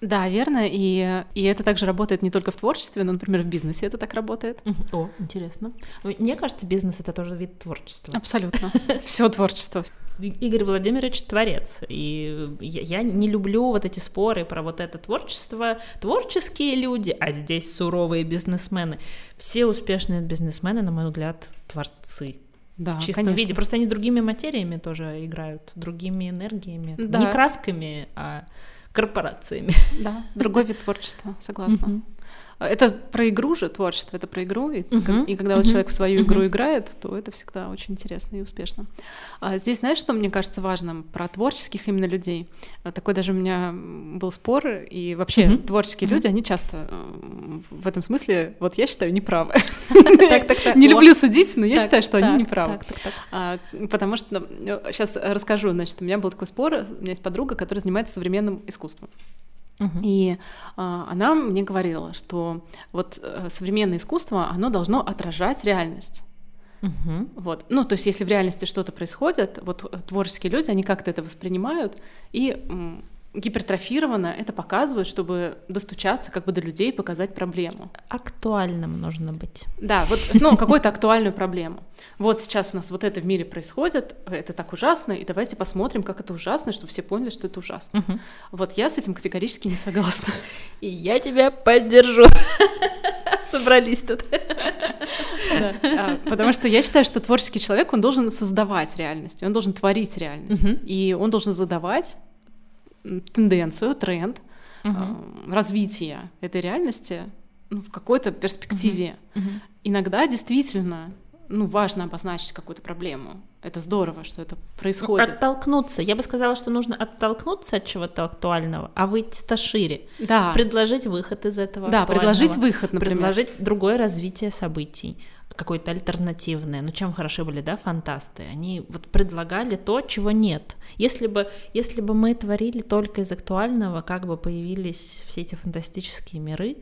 Да, верно, и, и это также работает не только в творчестве, но, например, в бизнесе это так работает. О, интересно. Мне кажется, бизнес — это тоже вид творчества. Абсолютно, все творчество. Игорь Владимирович творец, и я не люблю вот эти споры про вот это творчество. Творческие люди, а здесь суровые бизнесмены. Все успешные бизнесмены, на мой взгляд, творцы. Да, в чистом конечно. виде, просто они другими материями тоже играют, другими энергиями, да. не красками, а... корпорациями. Да, другой вид творчества, согласна. Uh-huh. Это про игру же, творчество, это про игру, и, uh-huh. и когда uh-huh. вот человек в свою игру uh-huh. играет, то это всегда очень интересно и успешно. А здесь, знаешь, что мне кажется важным про творческих именно людей? Такой даже у меня был спор, и вообще uh-huh. творческие uh-huh. люди, они часто в этом смысле, вот я считаю, неправы. Не люблю судить, но я считаю, что они неправы. Потому что, сейчас расскажу, значит, у меня был такой спор, у меня есть подруга, которая занимается современным искусством. Uh-huh. И а, она мне говорила, что вот современное искусство, оно должно отражать реальность. Uh-huh. Вот. Ну, то есть если в реальности что-то происходит, вот творческие люди, они как-то это воспринимают и м, гипертрофированно это показывают, чтобы достучаться как бы до людей, показать проблему. Актуальным нужно быть. Да, вот, ну, какую-то актуальную проблему. Вот сейчас у нас вот это в мире происходит, это так ужасно, и давайте посмотрим, как это ужасно, чтобы все поняли, что это ужасно. Угу. Вот я с этим категорически не согласна. И я тебя поддержу. Собрались тут. Да. Потому что я считаю, что творческий человек, он должен создавать реальность, он должен творить реальность, угу. и он должен задавать тенденцию, тренд uh-huh. развития этой реальности, ну, в какой-то перспективе. Uh-huh. Uh-huh. Иногда действительно, ну, важно обозначить какую-то проблему. Это здорово, что это происходит. Оттолкнуться. Я бы сказала, что нужно оттолкнуться от чего-то актуального, а выйти-то шире. Да. Предложить выход из этого да, актуального. Предложить выход, например. Предложить другое развитие событий, какое-то альтернативное. Ну, чем хороши были, да, фантасты? Они вот предлагали то, чего нет. Если бы, если бы мы творили только из актуального, как бы появились все эти фантастические миры,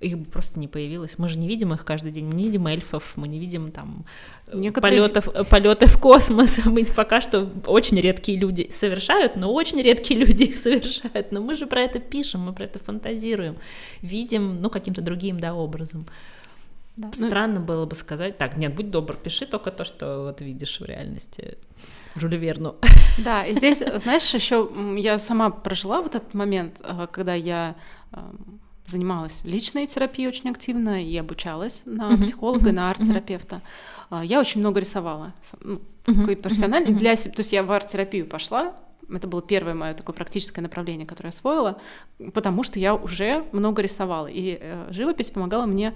их бы просто не появилось. Мы же не видим их каждый день, мы не видим эльфов, мы не видим там некоторые... полетов, полеты в космос. Мы пока что очень редкие люди совершают, но очень редкие люди их совершают. Но мы же про это пишем, мы про это фантазируем, видим, ну, каким-то другим, да, образом. Да. Странно ну... было бы сказать, так, нет, будь добр, пиши только то, что вот видишь в реальности. Жюлю Верну. Да, и здесь, знаешь, еще я сама прожила вот этот момент, когда я занималась личной терапией очень активно и обучалась на психолога и на арт-терапевта. Я очень много рисовала, ну, такой профессиональный, для себя, то есть я в арт-терапию пошла, это было первое мое такое практическое направление, которое я освоила, потому что я уже много рисовала, и живопись помогала мне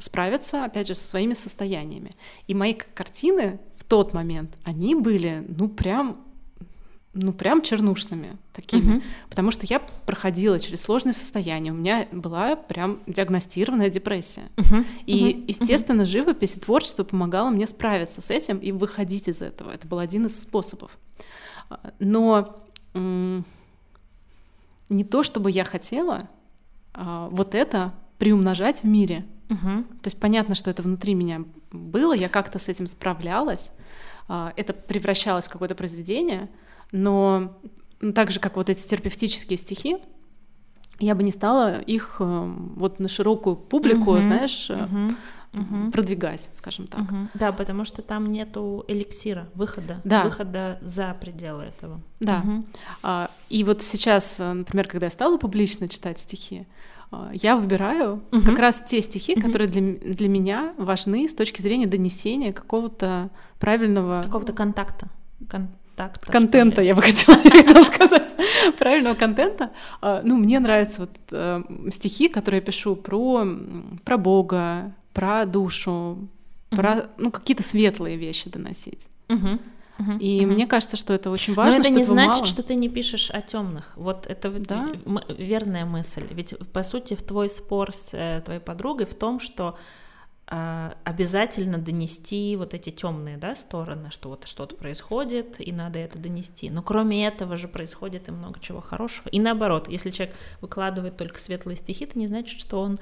справиться, опять же, со своими состояниями. И мои картины в тот момент, они были, ну, прям... ну, прям чернушными такими, uh-huh. потому что я проходила через сложные состояния, у меня была прям диагностированная депрессия. Uh-huh. И, uh-huh. естественно, живопись и творчество помогало мне справиться с этим и выходить из этого. Это был один из способов. Но м- не то, чтобы я хотела а, вот это приумножать в мире. Uh-huh. То есть понятно, что это внутри меня было, я как-то с этим справлялась, а, это превращалось в какое-то произведение, но так же, как вот эти терапевтические стихи, я бы не стала их вот на широкую публику, uh-huh, знаешь, uh-huh, uh-huh. продвигать, скажем так. Uh-huh. Да, потому что там нету эликсира, выхода, да. выхода за пределы этого. Да, uh-huh. и вот сейчас, например, когда я стала публично читать стихи, я выбираю uh-huh. как раз те стихи, uh-huh. которые для, для меня важны с точки зрения донесения какого-то правильного... Какого-то контакта. Кон- Так-то, контента, я бы хотела, я хотела сказать, правильного контента. Ну, мне нравятся вот э, стихи, которые я пишу про, про Бога, про душу, uh-huh. про, ну, какие-то светлые вещи доносить. Uh-huh. Uh-huh. И uh-huh. мне кажется, что это очень важно. Но это не значит, мало. Что ты не пишешь о темных. Вот это да? верная мысль. Ведь, по сути, твой спор с э, твоей подругой в том, что обязательно донести вот эти темные, да, стороны, что вот что-то происходит, и надо это донести. Но кроме этого же происходит и много чего хорошего. И наоборот, если человек выкладывает только светлые стихи, это не значит, что он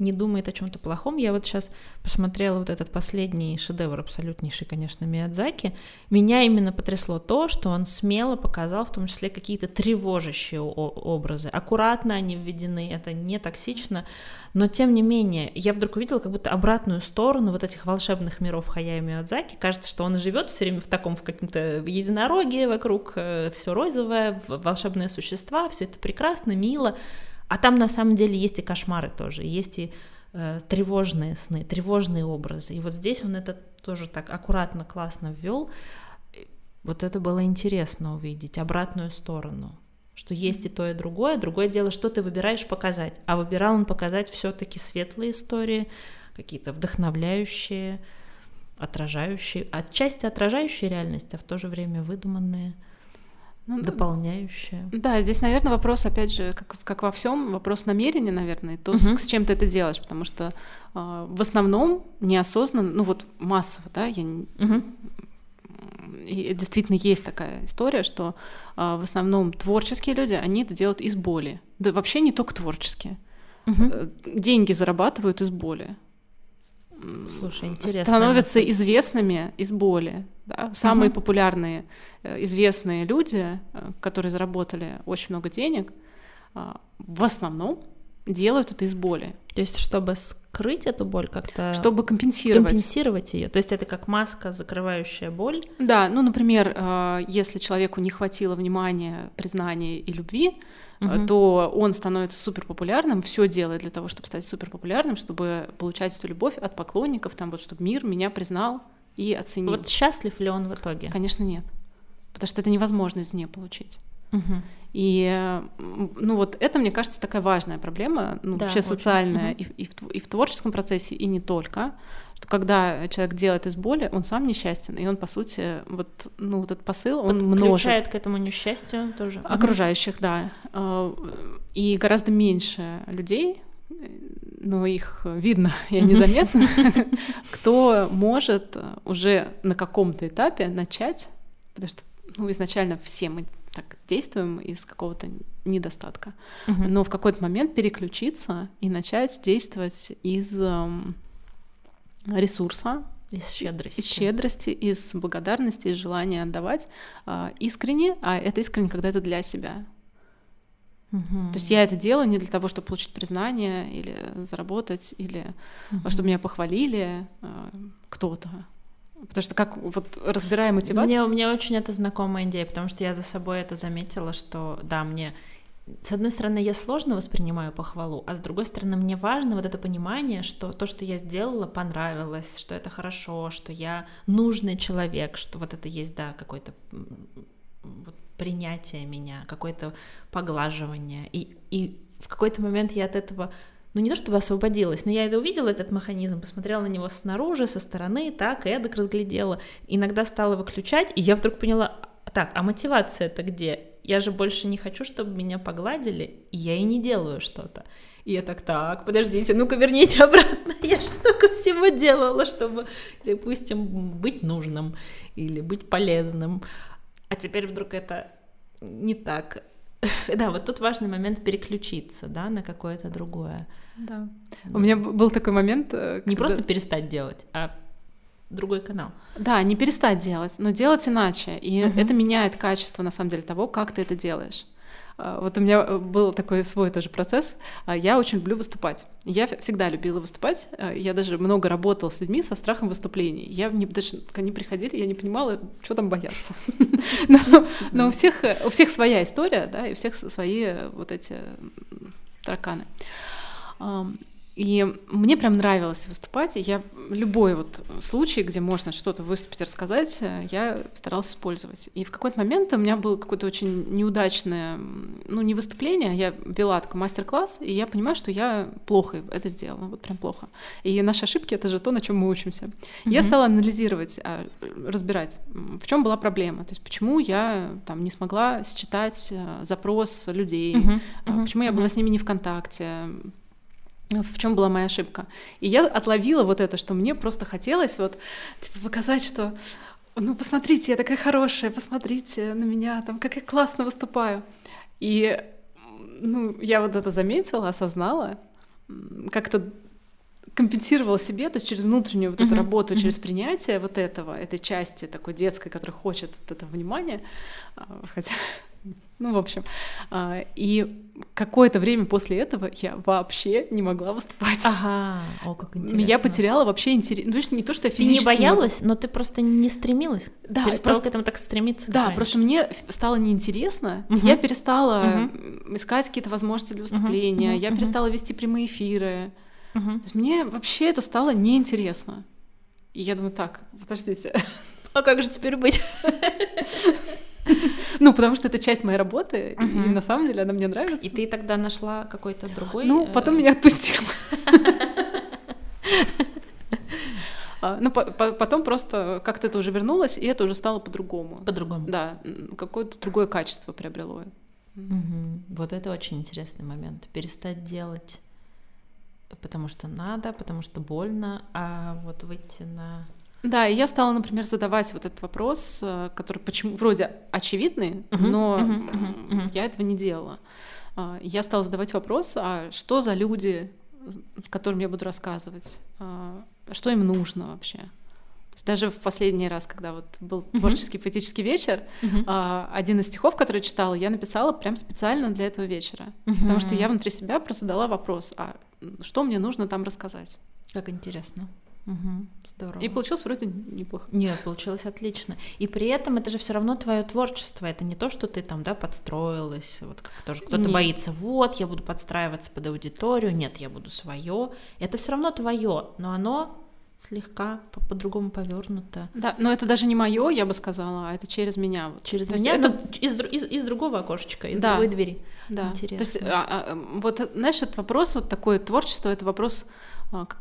не думает о чем-то плохом. Я вот сейчас посмотрела вот этот последний шедевр, абсолютнейший, конечно, Миядзаки. Меня именно потрясло то, что он смело показал, в том числе, какие-то тревожащие образы. Аккуратно они введены, это не токсично. Но, тем не менее, я вдруг увидела как будто обратную сторону вот этих волшебных миров Хаяо Миядзаки. Кажется, что он живет все время в таком, в каком-то единороге, вокруг все розовое, волшебные существа, все это прекрасно, мило. А там, на самом деле, есть и кошмары тоже, есть и э, тревожные сны, тревожные образы. И вот здесь он это тоже так аккуратно, классно ввел. Вот это было интересно увидеть, обратную сторону. Что есть и то, и другое. Другое дело, что ты выбираешь показать. А выбирал он показать все-таки светлые истории, какие-то вдохновляющие, отражающие, отчасти отражающие реальность, а в то же время выдуманные, ну, дополняющие. Да, здесь, наверное, вопрос, опять же, как, как во всем, вопрос намерения, наверное, то, угу. с, с чем ты это делаешь, потому что э, в основном неосознанно, ну вот массово, да, я не... Угу. И действительно есть такая история, что э, в основном творческие люди, они это делают из боли. Да вообще не только творческие. Угу. Деньги зарабатывают из боли. Слушай, интересно. Становятся это... известными из боли. Да? Самые угу. популярные, э, известные люди, э, которые заработали очень много денег, э, в основном делают это из боли. То есть, чтобы скрыть эту боль как-то... Чтобы компенсировать. Компенсировать ее. То есть, это как маска, закрывающая боль? Да, ну, например, если человеку не хватило внимания, признания и любви, угу. то он становится суперпопулярным, все делает для того, чтобы стать суперпопулярным, чтобы получать эту любовь от поклонников, там, вот, чтобы мир меня признал и оценил. Вот счастлив ли он в итоге? Конечно, нет. Потому что это невозможно извне получить. Угу. И, ну вот это, мне кажется, такая важная проблема, ну, да, вообще социальная, угу. и, и, в, и в творческом процессе, и не только, что когда человек делает из боли, он сам несчастен, и он, по сути, вот, ну, вот этот посыл, он множит. Подключает к этому несчастью тоже. Окружающих, да. И гораздо меньше людей, но их видно и незаметно, кто может уже на каком-то этапе начать, потому что, ну, изначально все мы так действуем из какого-то недостатка. Угу. Но в какой-то момент переключиться и начать действовать из ресурса, из щедрости. Из щедрости, из благодарности, из желания отдавать э, искренне, а это искренне, когда это для себя. Угу. То есть я это делаю не для того, чтобы получить признание или заработать, или угу. чтобы меня похвалили э, кто-то. Потому что как, вот, разбирая мотивацию... Мне, мне очень это знакомая идея, потому что я за собой это заметила, что, да, мне... С одной стороны, я сложно воспринимаю похвалу, а с другой стороны, мне важно вот это понимание, что то, что я сделала, понравилось, что это хорошо, что я нужный человек, что вот это есть, да, какое-то вот принятие меня, какое-то поглаживание. И, и в какой-то момент я от этого, ну не то чтобы освободилась, но я это увидела, этот механизм, посмотрела на него снаружи, со стороны, так, эдак разглядела. Иногда стала выключать, и я вдруг поняла, так, а мотивация-то где? Я же больше не хочу, чтобы меня погладили, и я и не делаю что-то. И я так, так, подождите, ну-ка верните обратно, я же столько всего делала, чтобы, допустим, быть нужным или быть полезным. А теперь вдруг это не так. Да, вот тут важный момент переключиться, да, на какое-то другое. Да. У меня был такой момент... Когда... Не просто перестать делать, а... другой канал. Да, не перестать делать, но делать иначе. И uh-huh. это меняет качество, на самом деле, того, как ты это делаешь. Вот у меня был такой свой тоже процесс. Я очень люблю выступать. Я всегда любила выступать. Я даже много работала с людьми со страхом выступлений. Я не, даже, когда они приходили, я не понимала, что там бояться. Но у всех своя история, да, и у всех свои вот эти тараканы. И мне прям нравилось выступать, и я любой вот случай, где можно что-то выступить, рассказать, я старалась использовать. И в какой-то момент у меня было какое-то очень неудачное, ну, не выступление, я вела такой мастер-класс, и я понимаю, что я плохо это сделала, вот прям плохо. И наши ошибки — это же то, на чем мы учимся. Mm-hmm. Я стала анализировать, разбирать, в чем была проблема, то есть почему я там не смогла считать запрос людей, mm-hmm. Mm-hmm. почему я была mm-hmm. с ними не в контакте, в чем была моя ошибка. И я отловила вот это, что мне просто хотелось вот типа показать, что ну посмотрите, я такая хорошая, посмотрите на меня, там как я классно выступаю. И ну, я вот это заметила, осознала, как-то компенсировала себе, то есть через внутреннюю вот эту mm-hmm. работу, через принятие вот этого, этой части такой детской, которая хочет вот этого внимания, хотя... Ну, в общем, и какое-то время после этого я вообще не могла выступать. Ага, о, как интересно. Я потеряла вообще интерес. Ну, то есть не то, что я физически... Ты не боялась, могла... но ты просто не стремилась. Да, перестала просто... к этому так стремиться. Да, раньше. Просто мне стало неинтересно. Угу. Я перестала угу. искать какие-то возможности для выступления. Угу. Я перестала угу. вести прямые эфиры. Угу. То есть мне вообще это стало неинтересно. И я думаю, так, подождите, а как же теперь быть? Ну, потому что это часть моей работы, uh-huh. и на самом деле она мне нравится. И ты тогда нашла какой-то другой... Ну, потом меня отпустила. Ну, потом просто как-то это уже вернулось, и это уже стало по-другому. По-другому. Да, какое-то другое качество приобрело. Вот это очень интересный момент. Перестать делать, потому что надо, потому что больно, а вот выйти на... Да, и я стала, например, задавать вот этот вопрос, который почему вроде очевидный, uh-huh, но uh-huh, uh-huh, uh-huh. я этого не делала. Я стала задавать вопрос, а что за люди, с которыми я буду рассказывать, что им нужно вообще? То есть даже в последний раз, когда вот был uh-huh. творческий поэтический вечер, uh-huh. один из стихов, который читала, я написала прям специально для этого вечера, uh-huh. потому что я внутри себя просто дала вопрос, а что мне нужно там рассказать? Как интересно. Угу, здорово. И получилось вроде неплохо. Нет, получилось отлично. И при этом это же все равно твое творчество. Это не то, что ты там, да, подстроилась. Вот как тоже кто-то Нет. боится, вот, я буду подстраиваться под аудиторию. Нет, я буду свое. Это все равно твое, но оно слегка по-другому повернуто. Да, но это даже не мое, я бы сказала, а это через меня. Через то меня, это... из, из, из другого окошечка, из да. другой двери. Да. Интересно. То есть, а, а, вот, знаешь, этот вопрос, вот такое творчество, это вопрос,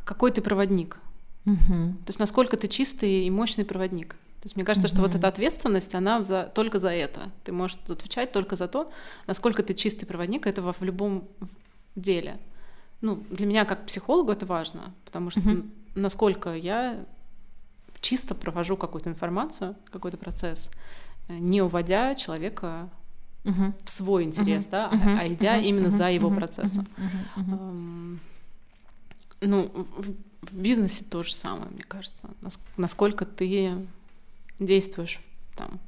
какой ты проводник. Угу. То есть насколько ты чистый и мощный проводник. То есть мне кажется, угу. что вот эта ответственность, она за, только за это. Ты можешь отвечать только за то, насколько ты чистый проводник, это в, в любом деле. Ну, для меня как психологу это важно, потому что угу. насколько я чисто провожу какую-то информацию, какой-то процесс, не уводя человека uh-huh. в свой интерес, uh-huh. да, uh-huh. а идя uh-huh. именно uh-huh. за его uh-huh. процессом. Uh-huh. Uh-huh. Um, ну, в, в бизнесе то же самое, мне кажется. Нас, насколько ты действуешь там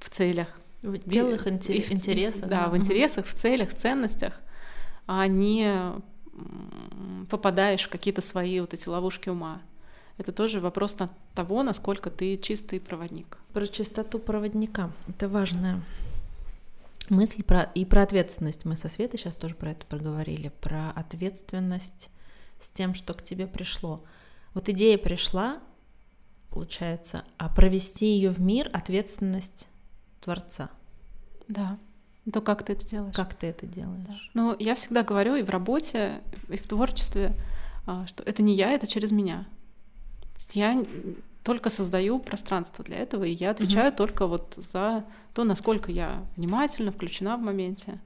в целях. В делах, интерес, интересах. Да, да, в интересах, в целях, в ценностях, а не попадаешь в какие-то свои вот эти ловушки ума. Это тоже вопрос того, насколько ты чистый проводник. Про чистоту проводника. Это важная мысль. Про... И про ответственность. Мы со Светой сейчас тоже про это проговорили. Про ответственность с тем, что к тебе пришло. Вот идея пришла, получается, а провести ее в мир — ответственность Творца. Да. То как ты это делаешь? Как ты это делаешь? Да. Ну, я всегда говорю и в работе, и в творчестве, что это не я, это через меня. То есть я только создаю пространство для этого, и я отвечаю угу. только вот за то, насколько я внимательно включена в моменте.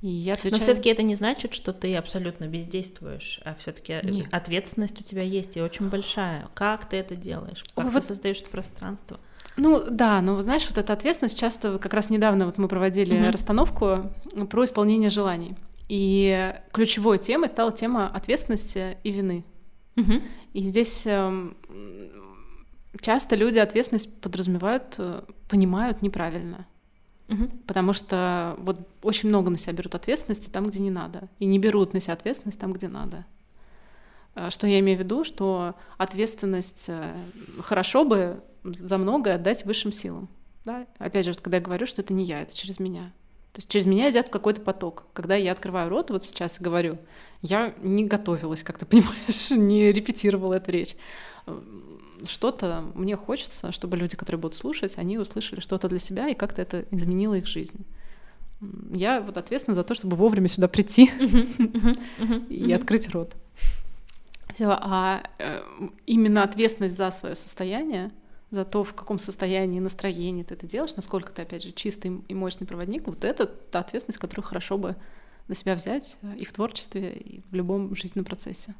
И я отвечаю... Но все-таки это не значит, что ты абсолютно бездействуешь, а все-таки Нет. ответственность у тебя есть, и очень большая. Как ты это делаешь? Как вот... ты создаешь это пространство? Ну да, но знаешь, вот эта ответственность часто, как раз недавно вот мы проводили угу. расстановку про исполнение желаний, и ключевой темой стала тема ответственности и вины. Угу. И здесь э, часто люди ответственность подразумевают, понимают неправильно, угу. потому что вот очень много на себя берут ответственности там, где не надо, и не берут на себя ответственность там, где надо. Что я имею в виду? Что ответственность хорошо бы за многое отдать высшим силам. Да? Опять же, когда я говорю, что это не я, это через меня. То есть через меня идет какой-то поток. Когда я открываю рот, вот сейчас говорю, я не готовилась, как ты понимаешь, не репетировала эту речь. Что-то мне хочется, чтобы люди, которые будут слушать, они услышали что-то для себя, и как-то это изменило их жизнь. Я вот ответственна за то, чтобы вовремя сюда прийти и открыть рот. А именно ответственность за свое состояние, за то, в каком состоянии, настроении ты это делаешь, насколько ты, опять же, чистый и мощный проводник, вот это та ответственность, которую хорошо бы на себя взять и в творчестве, и в любом жизненном процессе.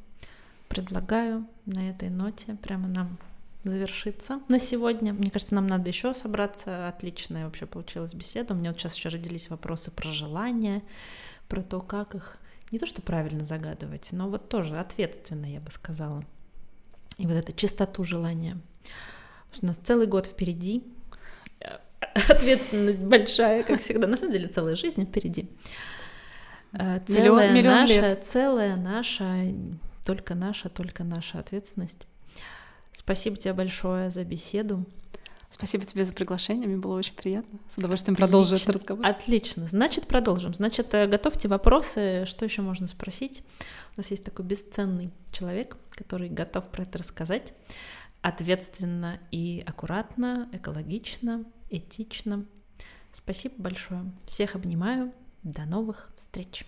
Предлагаю на этой ноте прямо нам завершиться на сегодня. Мне кажется, нам надо еще собраться. Отличная вообще получилась беседа. У меня вот сейчас еще родились вопросы про желания, про то, как их не то что правильно загадывать, но вот тоже ответственно, я бы сказала. И вот эту чистоту желания. У нас целый год впереди, ответственность большая, как всегда, на самом деле целая жизнь впереди, целая миллион, миллион наша, лет. целая наша, только наша, только наша ответственность. Спасибо тебе большое за беседу. Спасибо тебе за приглашение, мне было очень приятно. С удовольствием продолжу этот разговор. Отлично, значит, продолжим. Значит, готовьте вопросы, что еще можно спросить. У нас есть такой бесценный человек, который готов про это рассказать. Ответственно и аккуратно, экологично, этично. Спасибо большое. Всех обнимаю. До новых встреч.